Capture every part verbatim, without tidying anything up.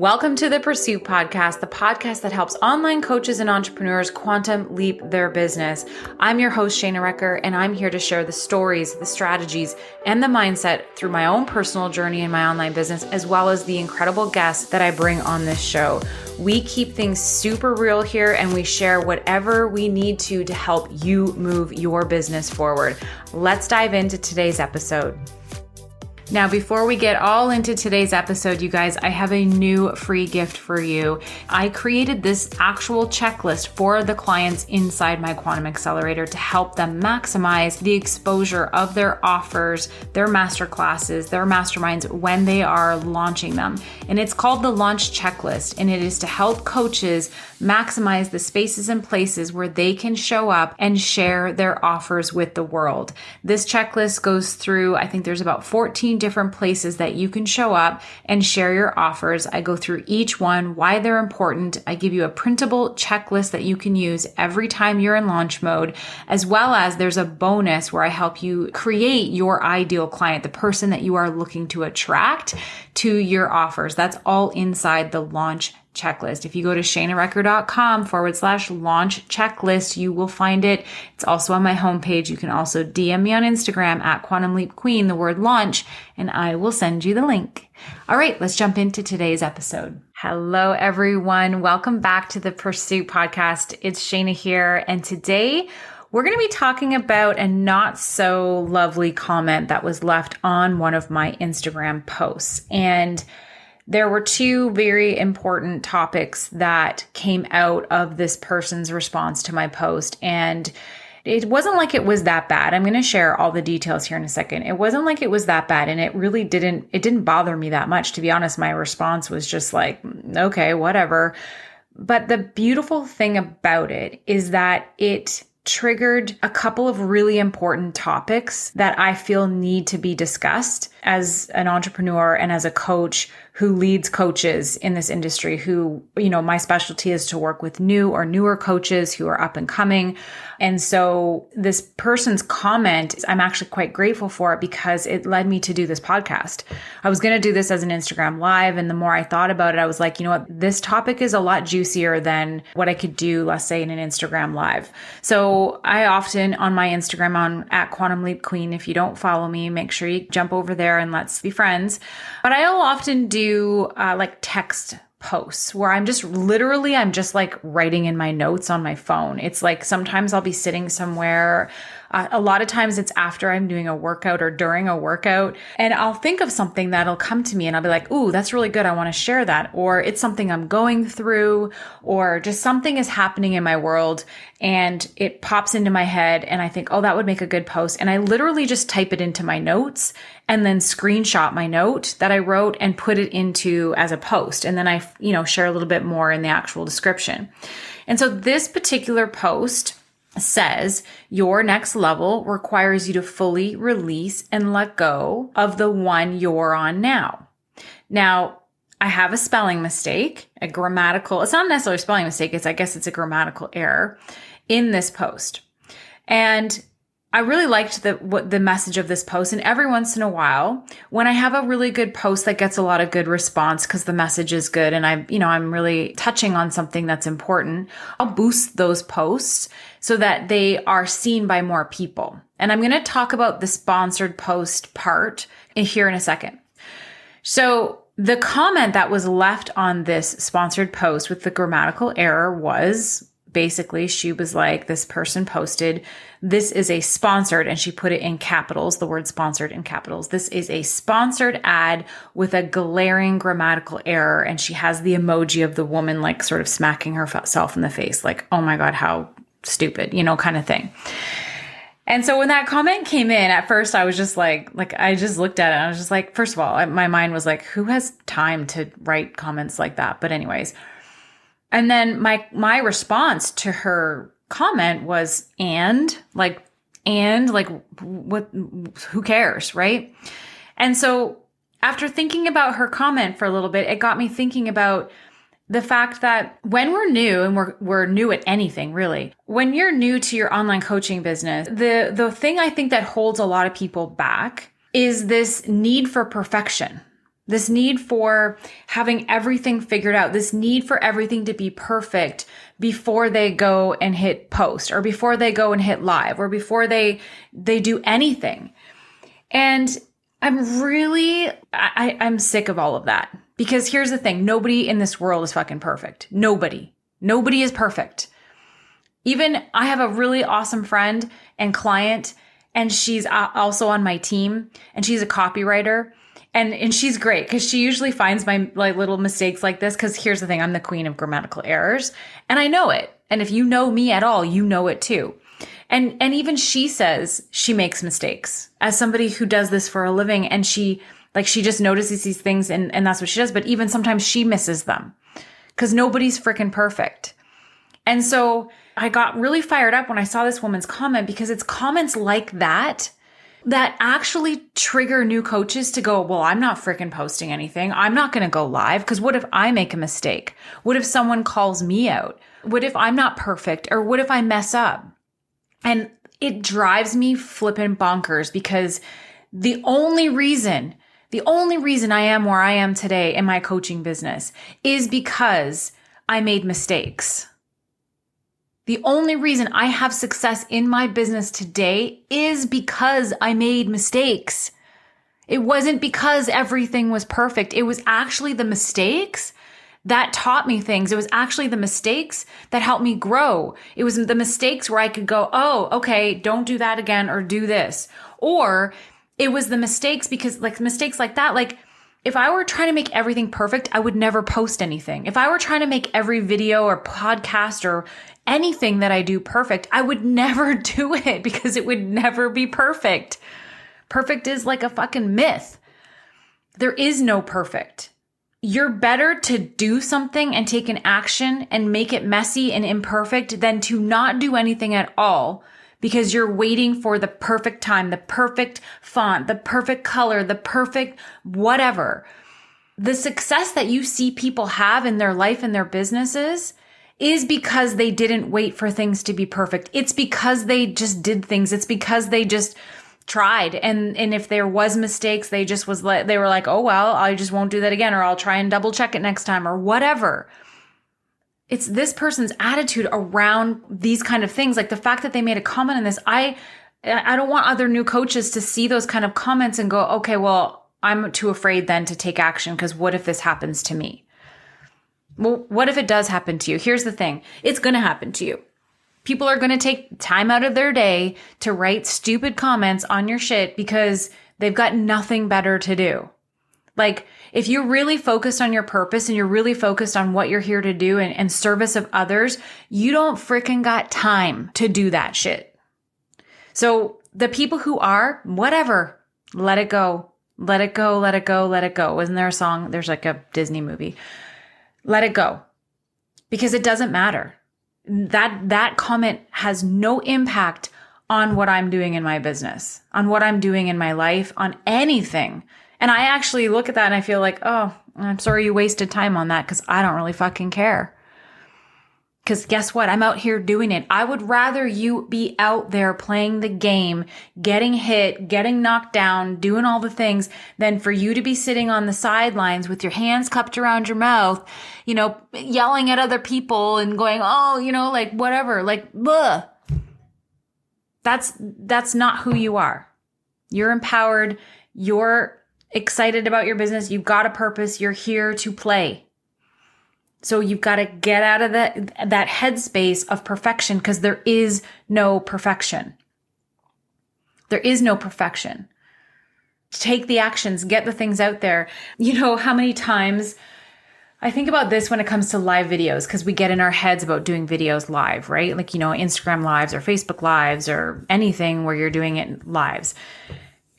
Welcome to the Pursuit Podcast, the podcast that helps online coaches and entrepreneurs quantum leap their business. I'm your host, Shayna Recker, and I'm here to share the stories, the strategies, and the mindset through my own personal journey in my online business, as well as the incredible guests that I bring on this show. We keep things super real here, and we share whatever we need to to help you move your business forward. Let's dive into today's episode. Now, before we get all into today's episode, you guys, I have a new free gift for you. I created this actual checklist for the clients inside my Quantum Accelerator to help them maximize the exposure of their offers, their masterclasses, their masterminds when they are launching them. And it's called the Launch Checklist, and it is to help coaches maximize the spaces and places where they can show up and share their offers with the world. This checklist goes through, I think there's about fourteen different places that you can show up and share your offers. I go through each one, why they're important. I give you a printable checklist that you can use every time you're in launch mode, as well as there's a bonus where I help you create your ideal client, the person that you are looking to attract to your offers. That's all inside the launch checklist. If you go to shaynarecker.com forward slash launch checklist, you will find it. It's also on my homepage. You can also D M me on Instagram at Quantum Leap Queen, the word launch, and I will send you the link. All right, let's jump into today's episode. Hello, everyone. Welcome back to the Pursuit Podcast. It's Shayna here. And today we're going to be talking about a not so lovely comment that was left on one of my Instagram posts. And there were two very important topics that came out of this person's response to my post. And it wasn't like it was that bad. I'm going to share all the details here in a second. It wasn't like it was that bad. And it really didn't, it didn't bother me that much. To be honest, my response was just like, okay, whatever. But the beautiful thing about it is that it triggered a couple of really important topics that I feel need to be discussed as an entrepreneur and as a coach who leads coaches in this industry, who, you know, my specialty is to work with new or newer coaches who are up and coming. And so this person's comment, I'm actually quite grateful for it because it led me to do this podcast. I was going to do this as an Instagram live. And the more I thought about it, I was like, you know what, this topic is a lot juicier than what I could do, let's say, in an Instagram live. So I often on my Instagram on at Quantum Leap Queen, if you don't follow me, make sure you jump over there and let's be friends. But I'll often do Uh, like text posts where I'm just literally, I'm just like writing in my notes on my phone. It's like sometimes I'll be sitting somewhere. Uh, a lot of times it's after I'm doing a workout or during a workout, and I'll think of something that'll come to me and I'll be like, ooh, that's really good. I want to share that. Or it's something I'm going through, or just something is happening in my world and it pops into my head and I think, oh, that would make a good post. And I literally just type it into my notes and then screenshot my note that I wrote and put it into as a post. And then I, you know, share a little bit more in the actual description. And so this particular post says your next level requires you to fully release and let go of the one you're on now. Now, I have a spelling mistake, a grammatical, it's not necessarily a spelling mistake. It's, I guess it's a grammatical error in this post. And I really liked the what, the message of this post. And every once in a while, when I have a really good post that gets a lot of good response because the message is good and I, you know, I'm really touching on something that's important, I'll boost those posts so that they are seen by more people. And I'm going to talk about the sponsored post part here in a second. So the comment that was left on this sponsored post with the grammatical error was, basically, she was like, this person posted, this is a sponsored, and she put it in capitals, the word sponsored in capitals. This is a sponsored ad with a glaring grammatical error. And she has the emoji of the woman, like sort of smacking herself in the face, like, oh my God, how stupid, you know, kind of thing. And so when that comment came in, at first I was just like, like I just looked at it and I was just like, first of all, my mind was like, who has time to write comments like that? But anyways. And then my, my response to her comment was, and like, and like, what, who cares? Right. And so after thinking about her comment for a little bit, it got me thinking about the fact that when we're new, and we're, we're new at anything, really, when you're new to your online coaching business, the, the thing I think that holds a lot of people back is this need for perfection. this need for having everything figured out, this need for everything to be perfect before they go and hit post or before they go and hit live or before they, they do anything. And I'm really, I, I'm sick of all of that, because here's the thing. Nobody in this world is fucking perfect. Nobody, nobody is perfect. Even I have a really awesome friend and client, and she's also on my team, and she's a copywriter. And and she's great because she usually finds my like little mistakes like this, because here's the thing, I'm the queen of grammatical errors and I know it. And if you know me at all, you know it too. And and even she says she makes mistakes as somebody who does this for a living, and she like she just notices these things and, and that's what she does. But even sometimes she misses them because nobody's freaking perfect. And so I got really fired up when I saw this woman's comment, because it's comments like that that actually trigger new coaches to go, well, I'm not freaking posting anything. I'm not going to go live, because what if I make a mistake? What if someone calls me out? What if I'm not perfect? Or what if I mess up? And it drives me flipping bonkers, because the only reason, the only reason I am where I am today in my coaching business is because I made mistakes. The only reason I have success in my business today is because I made mistakes. It wasn't because everything was perfect. It was actually the mistakes that taught me things. It was actually the mistakes that helped me grow. It was the mistakes where I could go, oh, okay, don't do that again, or do this. Or it was the mistakes, because like mistakes like that, like if I were trying to make everything perfect, I would never post anything. If I were trying to make every video or podcast or anything that I do perfect, I would never do it, because it would never be perfect. Perfect is like a fucking myth. There is no perfect. You're better to do something and take an action and make it messy and imperfect than to not do anything at all, because you're waiting for the perfect time, the perfect font, the perfect color, the perfect whatever. The success that you see people have in their life and their businesses is because they didn't wait for things to be perfect. It's because they just did things. It's because they just tried. And, and if there was mistakes, they just was like, they were like, oh, well, I just won't do that again, or I'll try and double check it next time, or whatever. It's this person's attitude around these kind of things. Like the fact that they made a comment on this, I I don't want other new coaches to see those kind of comments and go, okay, well, I'm too afraid then to take action, because what if this happens to me? Well, what if it does happen to you? Here's the thing. It's going to happen to you. People are going to take time out of their day to write stupid comments on your shit, because they've got nothing better to do. Like, if you're really focused on your purpose and you're really focused on what you're here to do and, and service of others, you don't freaking got time to do that shit. So the people who are, whatever, let it go, let it go, let it go, let it go. Isn't there a song? There's like a Disney movie. Let it go, because it doesn't matter. That, that comment has no impact on what I'm doing in my business, on what I'm doing in my life, on anything. And I actually look at that and I feel like, oh, I'm sorry you wasted time on that, because I don't really fucking care. Because guess what? I'm out here doing it. I would rather you be out there playing the game, getting hit, getting knocked down, doing all the things, than for you to be sitting on the sidelines with your hands cupped around your mouth, you know, yelling at other people and going, oh, you know, like whatever, like, bleh. That's, that's not who you are. You're empowered. You're excited about your business. You've got a purpose. You're here to play. So you've got to get out of that, that headspace of perfection, because there is no perfection. There is no perfection. Take the actions, get the things out there. You know, how many times I think about this when it comes to live videos, because we get in our heads about doing videos live, right? Like, you know, Instagram lives or Facebook lives or anything where you're doing it lives.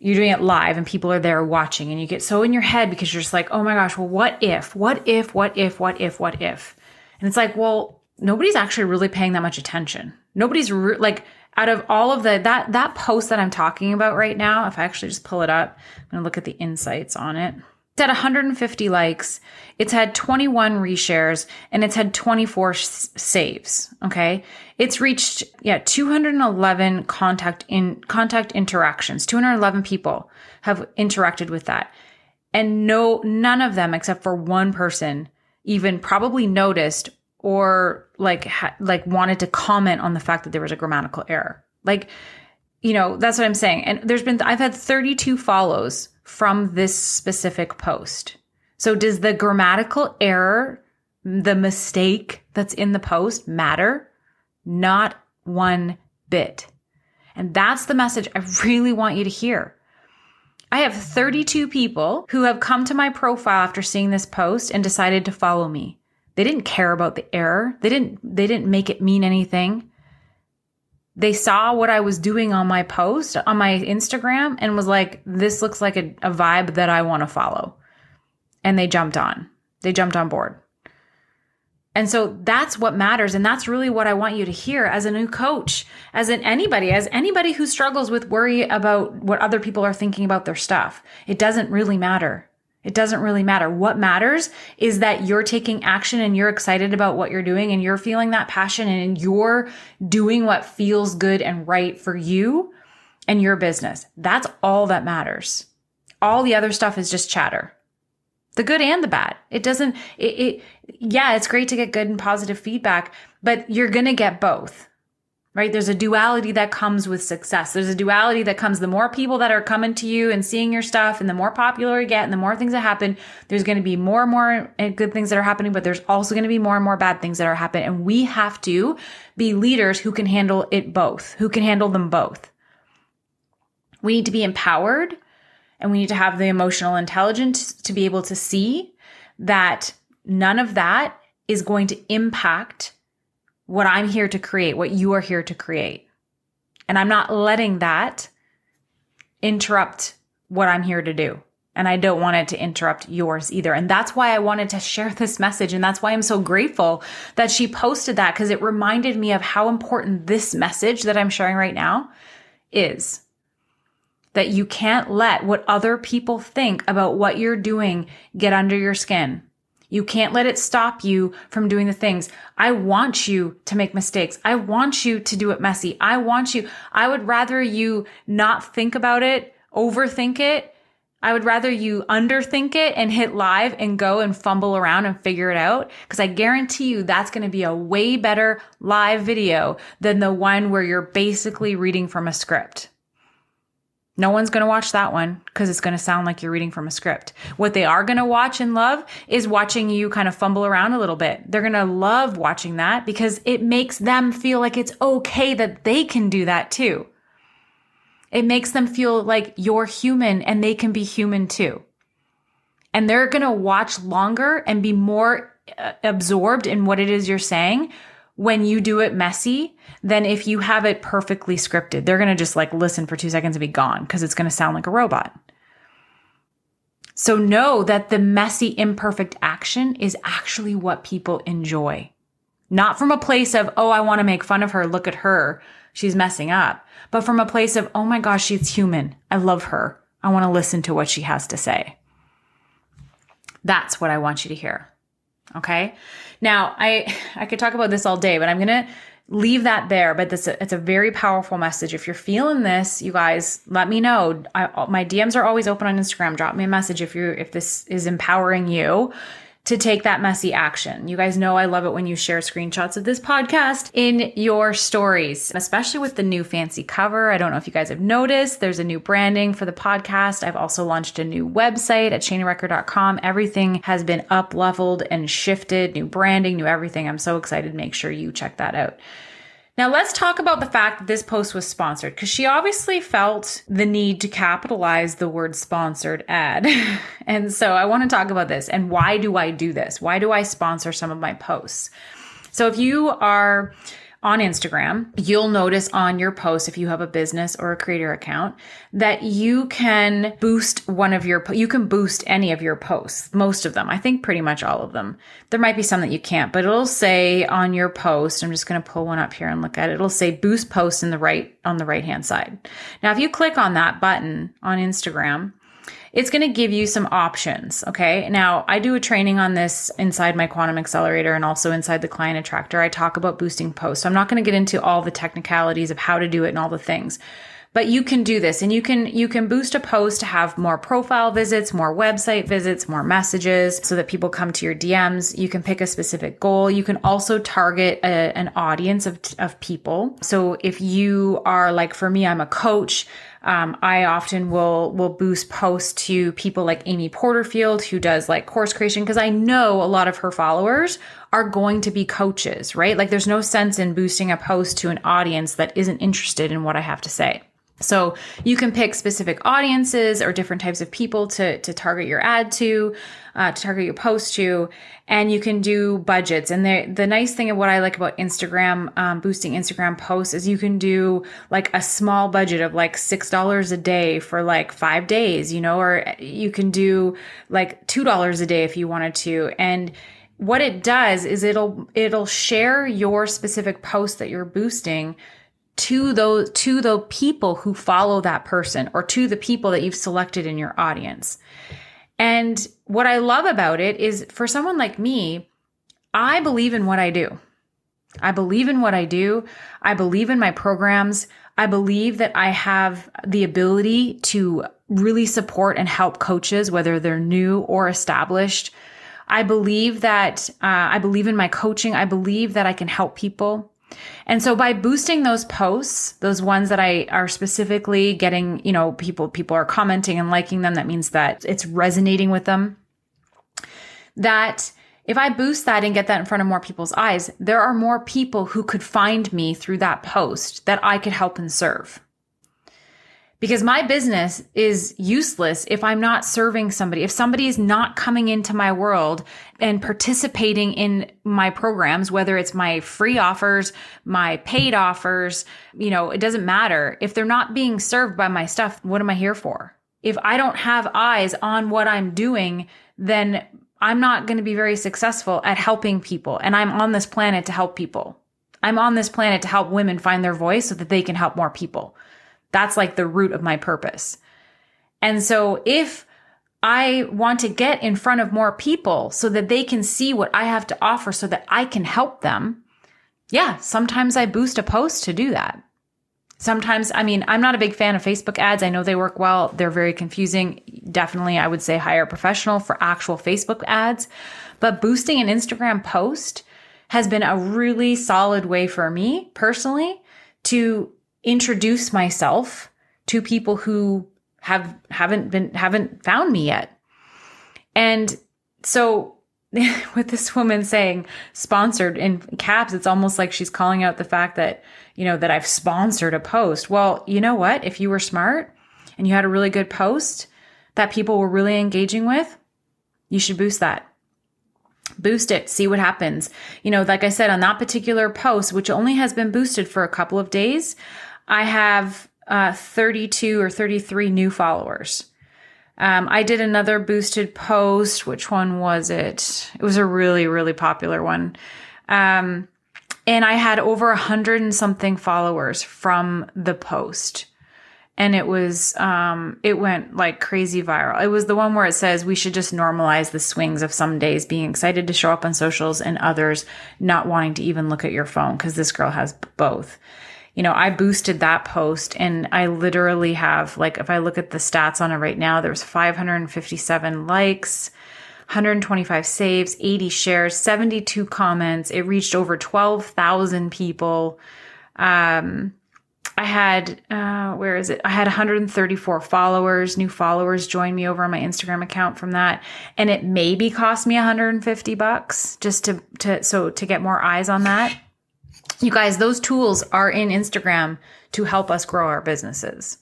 You're doing it live and people are there watching, and you get so in your head because you're just like, oh my gosh, well, what if, what if, what if, what if, what if? And it's like, well, nobody's actually really paying that much attention. Nobody's re- like out of all of the, that, that post that I'm talking about right now, if I actually just pull it up, I'm going to look at the insights on it. It's had one hundred fifty likes. It's had twenty-one reshares, and it's had twenty-four s- saves. Okay. It's reached, yeah, two hundred eleven contact in contact interactions. two hundred eleven people have interacted with that. And no, none of them except for one person even probably noticed or like, ha- like wanted to comment on the fact that there was a grammatical error. Like, you know, that's what I'm saying. And there's been, I've had thirty-two follows from this specific post. So does the grammatical error, the mistake that's in the post matter? Not one bit. And that's the message I really want you to hear. I have thirty-two people who have come to my profile after seeing this post and decided to follow me. They didn't care about the error. They didn't, they didn't make it mean anything. They saw what I was doing on my post, on my Instagram, and was like, this looks like a, a vibe that I want to follow. And they jumped on. They jumped on board. And so that's what matters. And that's really what I want you to hear as a new coach, as an anybody, as anybody who struggles with worry about what other people are thinking about their stuff. It doesn't really matter. It doesn't really matter. What matters is that you're taking action and you're excited about what you're doing and you're feeling that passion and you're doing what feels good and right for you and your business. That's all that matters. All the other stuff is just chatter. The good and the bad. It doesn't, it, it, yeah, it's great to get good and positive feedback, but you're going to get both, right? There's a duality that comes with success. There's a duality that comes, the more people that are coming to you and seeing your stuff and the more popular you get and the more things that happen, there's going to be more and more good things that are happening, but there's also going to be more and more bad things that are happening. And we have to be leaders who can handle it both, who can handle them both. We need to be empowered. And we need to have the emotional intelligence to be able to see that none of that is going to impact what I'm here to create, what you are here to create. And I'm not letting that interrupt what I'm here to do. And I don't want it to interrupt yours either. And that's why I wanted to share this message. And that's why I'm so grateful that she posted that, because it reminded me of how important this message that I'm sharing right now is. That you can't let what other people think about what you're doing get under your skin. You can't let it stop you from doing the things. I want you to make mistakes. I want you to do it messy. I want you, I would rather you not think about it, overthink it. I would rather you underthink it and hit live and go and fumble around and figure it out. Because I guarantee you that's going to be a way better live video than the one where you're basically reading from a script. No one's going to watch that one because it's going to sound like you're reading from a script. What they are going to watch and love is watching you kind of fumble around a little bit. They're going to love watching that because it makes them feel like it's okay that they can do that too. It makes them feel like you're human and they can be human too. And they're going to watch longer and be more absorbed in what it is you're saying when you do it messy, then if you have it perfectly scripted, they're going to just like listen for two seconds and be gone because it's going to sound like a robot. So know that the messy, imperfect action is actually what people enjoy. Not from a place of, oh, I want to make fun of her. Look at her. She's messing up. But from a place of, oh my gosh, she's human. I love her. I want to listen to what she has to say. That's what I want you to hear. Okay. Now I, I could talk about this all day, but I'm going to leave that there, but this, it's a very powerful message. If you're feeling this, you guys, let me know. I, my D Ms are always open on Instagram. Drop me a message if you, if this is empowering you to take that messy action. You guys know I love it when you share screenshots of this podcast in your stories, especially with the new fancy cover. I don't know if you guys have noticed, there's a new branding for the podcast. I've also launched a new website at shayna recker dot com. Everything has been up-leveled and shifted, new branding, new everything. I'm so excited. Make sure you check that out. Now let's talk about the fact that this post was sponsored, because she obviously felt the need to capitalize the word sponsored ad. And so I want to talk about this and why do I do this? Why do I sponsor some of my posts? So if you are on Instagram, you'll notice on your posts, if you have a business or a creator account, that you can boost one of your, you can boost any of your posts, most of them. I think pretty much all of them. There might be some that you can't, but it'll say on your post, I'm just going to pull one up here and look at it. It'll say boost posts in the right, on the right-hand side. Now, if you click on that button on Instagram, it's going to give you some options. Okay. Now I do a training on this inside my Quantum Accelerator and also inside the Client Attractor. I talk about boosting posts. So I'm not going to get into all the technicalities of how to do it and all the things, But you can do this, and you can you can boost a post to have more profile visits, more website visits, more messages so that people come to your D Ms. You can pick a specific goal. You can also target a, an audience of, of people. So if you are like, for me, I'm a coach. Um, I often will, will boost posts to people like Amy Porterfield, who does like course creation, because I know a lot of her followers are going to be coaches, right? Like there's no sense in boosting a post to an audience that isn't interested in what I have to say. So you can pick specific audiences or different types of people to, to target your ad to, uh, to target your post to, and you can do budgets. And the, the nice thing of what I like about Instagram, um, boosting Instagram posts, is you can do like a small budget of like six dollars a day for like five days, you know, or you can do like two dollars a day if you wanted to. And what it does is it'll, it'll share your specific post that you're boosting to those, to the people who follow that person, or to the people that you've selected in your audience. And what I love about it is, for someone like me, I believe in what I do. I believe in what I do. I believe in my programs. I believe that I have the ability to really support and help coaches, whether they're new or established. I believe that, uh, I believe in my coaching. I believe that I can help people. And so by boosting those posts, those ones that I are specifically getting, you know, people, people are commenting and liking them. That means that it's resonating with them. That if I boost that and get that in front of more people's eyes, there are more people who could find me through that post that I could help and serve. Because my business is useless if I'm not serving somebody. If somebody is not coming into my world and participating in my programs, whether it's my free offers, my paid offers, you know, it doesn't matter. If they're not being served by my stuff, what am I here for? If I don't have eyes on what I'm doing, then I'm not going to be very successful at helping people. And I'm on this planet to help people. I'm on this planet to help women find their voice so that they can help more people. That's like the root of my purpose. And so if I want to get in front of more people so that they can see what I have to offer so that I can help them, yeah, sometimes I boost a post to do that. Sometimes, I mean, I'm not a big fan of Facebook ads. I know they work well. They're very confusing. Definitely, I would say hire a professional for actual Facebook ads. But boosting an Instagram post has been a really solid way for me personally to introduce myself to people who have, haven't been, haven't found me yet. And so with this woman saying sponsored in caps, it's almost like she's calling out the fact that, you know, that I've sponsored a post. Well, you know what? If you were smart and you had a really good post that people were really engaging with, you should boost that. Boost it, see what happens. You know, like I said, on that particular post, which only has been boosted for a couple of days, I have uh, thirty-two or thirty-three new followers. Um, I did another boosted post. Which one was it? It was a really, really popular one. Um, and I had over a hundred and something followers from the post. And it was, um, it went like crazy viral. It was the one where it says we should just normalize the swings of some days being excited to show up on socials and others not wanting to even look at your phone, because this girl has both. You know, I boosted that post, and I literally have, like, if I look at the stats on it right now, there was five hundred fifty-seven likes, one hundred twenty-five saves, eighty shares, seventy-two comments. It reached over twelve thousand people. Um, I had, uh, where is it? I had one hundred thirty-four followers, new followers joined me over on my Instagram account from that. And it maybe cost me one hundred fifty bucks just to, to, so to get more eyes on that. You guys, those tools are in Instagram to help us grow our businesses.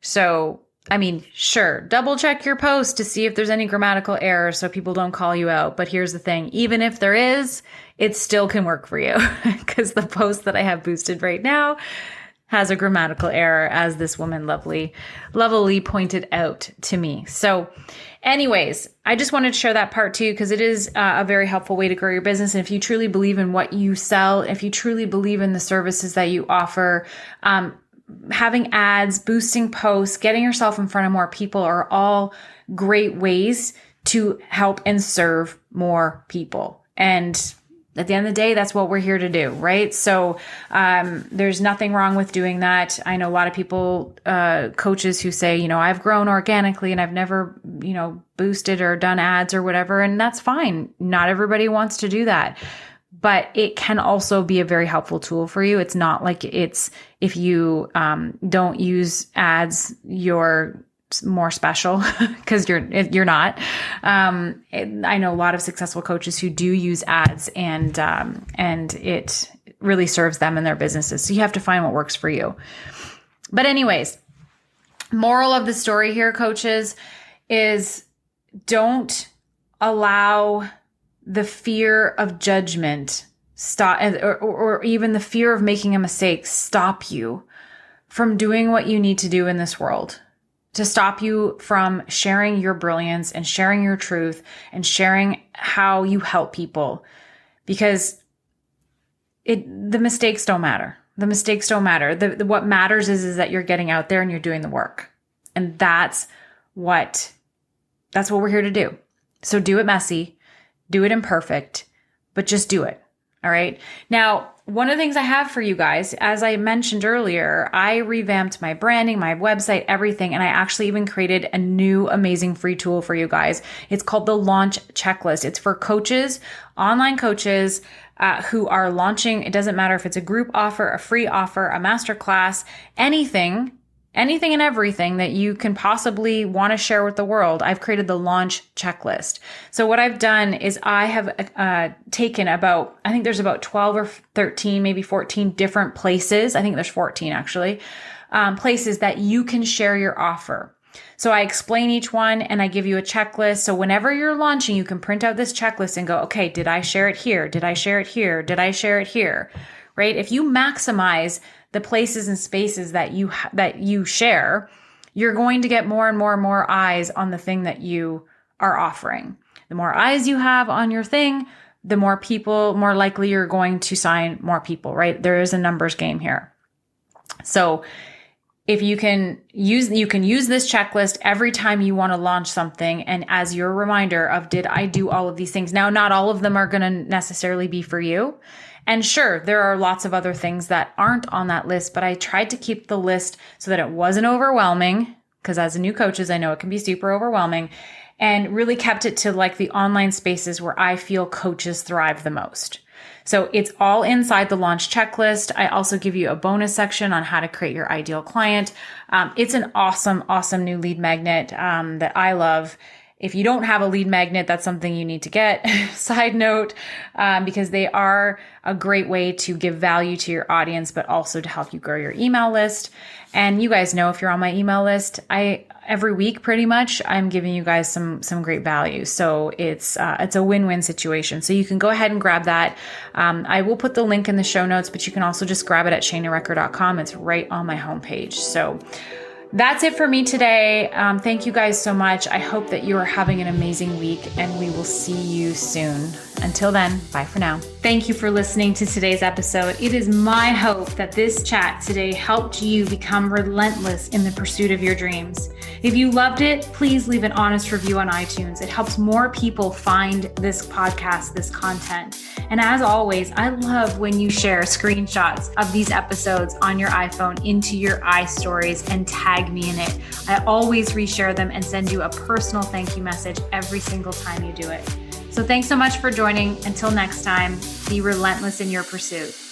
So, I mean, sure, double check your post to see if there's any grammatical errors so people don't call you out. But here's the thing, even if there is, it still can work for you, because the post that I have boosted right now has a grammatical error, as this woman lovely, lovely pointed out to me. So anyways, I just wanted to share that part too, because it is uh, a very helpful way to grow your business. And if you truly believe in what you sell, if you truly believe in the services that you offer, um, having ads, boosting posts, getting yourself in front of more people are all great ways to help and serve more people. And At the end of the day, that's what we're here to do, right? So um, there's nothing wrong with doing that. I know a lot of people, uh, coaches who say, you know, I've grown organically and I've never, you know, boosted or done ads or whatever. And that's fine. Not everybody wants to do that. But it can also be a very helpful tool for you. It's not like it's, if you um, don't use ads, you're more special because you're, you're not. Um, it, I know a lot of successful coaches who do use ads and, um, and it really serves them and their businesses. So you have to find what works for you. But anyways, moral of the story here, coaches, is don't allow the fear of judgment stop, or, or, or even the fear of making a mistake stop you from doing what you need to do in this world, to stop you from sharing your brilliance and sharing your truth and sharing how you help people, because it, the mistakes don't matter. The mistakes don't matter. The, the, what matters is, is that you're getting out there and you're doing the work. And that's what, that's what we're here to do. So do it messy. Do it imperfect, but just do it. All right. Now, one of the things I have for you guys, as I mentioned earlier, I revamped my branding, my website, everything. And I actually even created a new amazing free tool for you guys. It's called the Launch Checklist. It's for coaches, online coaches uh, who are launching. It doesn't matter if it's a group offer, a free offer, a masterclass, anything, anything and everything that you can possibly want to share with the world. I've created the Launch Checklist. So what I've done is I have uh, taken about, I think there's about twelve or thirteen, maybe fourteen different places. I think there's fourteen actually, um, places that you can share your offer. So I explain each one and I give you a checklist. So whenever you're launching, you can print out this checklist and go, okay, did I share it here? Did I share it here? Did I share it here? Right? If you maximize the places and spaces that you, that you share, you're going to get more and more and more eyes on the thing that you are offering. The more eyes you have on your thing, the more people, more likely you're going to sign more people, right? There is a numbers game here. So if you can use, you can use this checklist every time you want to launch something. And as your reminder of, did I do all of these things? Now, not all of them are going to necessarily be for you. And sure, there are lots of other things that aren't on that list, but I tried to keep the list so that it wasn't overwhelming, because as new coaches, I know it can be super overwhelming, and really kept it to like the online spaces where I feel coaches thrive the most. So it's all inside the Launch Checklist. I also give you a bonus section on how to create your ideal client. Um, it's an awesome, awesome new lead magnet um, that I love. If you don't have a lead magnet, that's something you need to get. Side note, um, because they are a great way to give value to your audience, but also to help you grow your email list. And you guys know if you're on my email list, I every week pretty much I'm giving you guys some some great value. So it's uh, it's a win-win situation. So you can go ahead and grab that. Um, I will put the link in the show notes, but you can also just grab it at shayna recker dot com. It's right on my homepage. So. That's it for me today. Um, thank you guys so much. I hope that you are having an amazing week and we will see you soon. Until then, bye for now. Thank you for listening to today's episode. It is my hope that this chat today helped you become relentless in the pursuit of your dreams. If you loved it, please leave an honest review on iTunes. It helps more people find this podcast, this content. And as always, I love when you share screenshots of these episodes on your iPhone into your iStories and tag me in it. I always reshare them and send you a personal thank you message every single time you do it. So thanks so much for joining. Until next time, be relentless in your pursuit.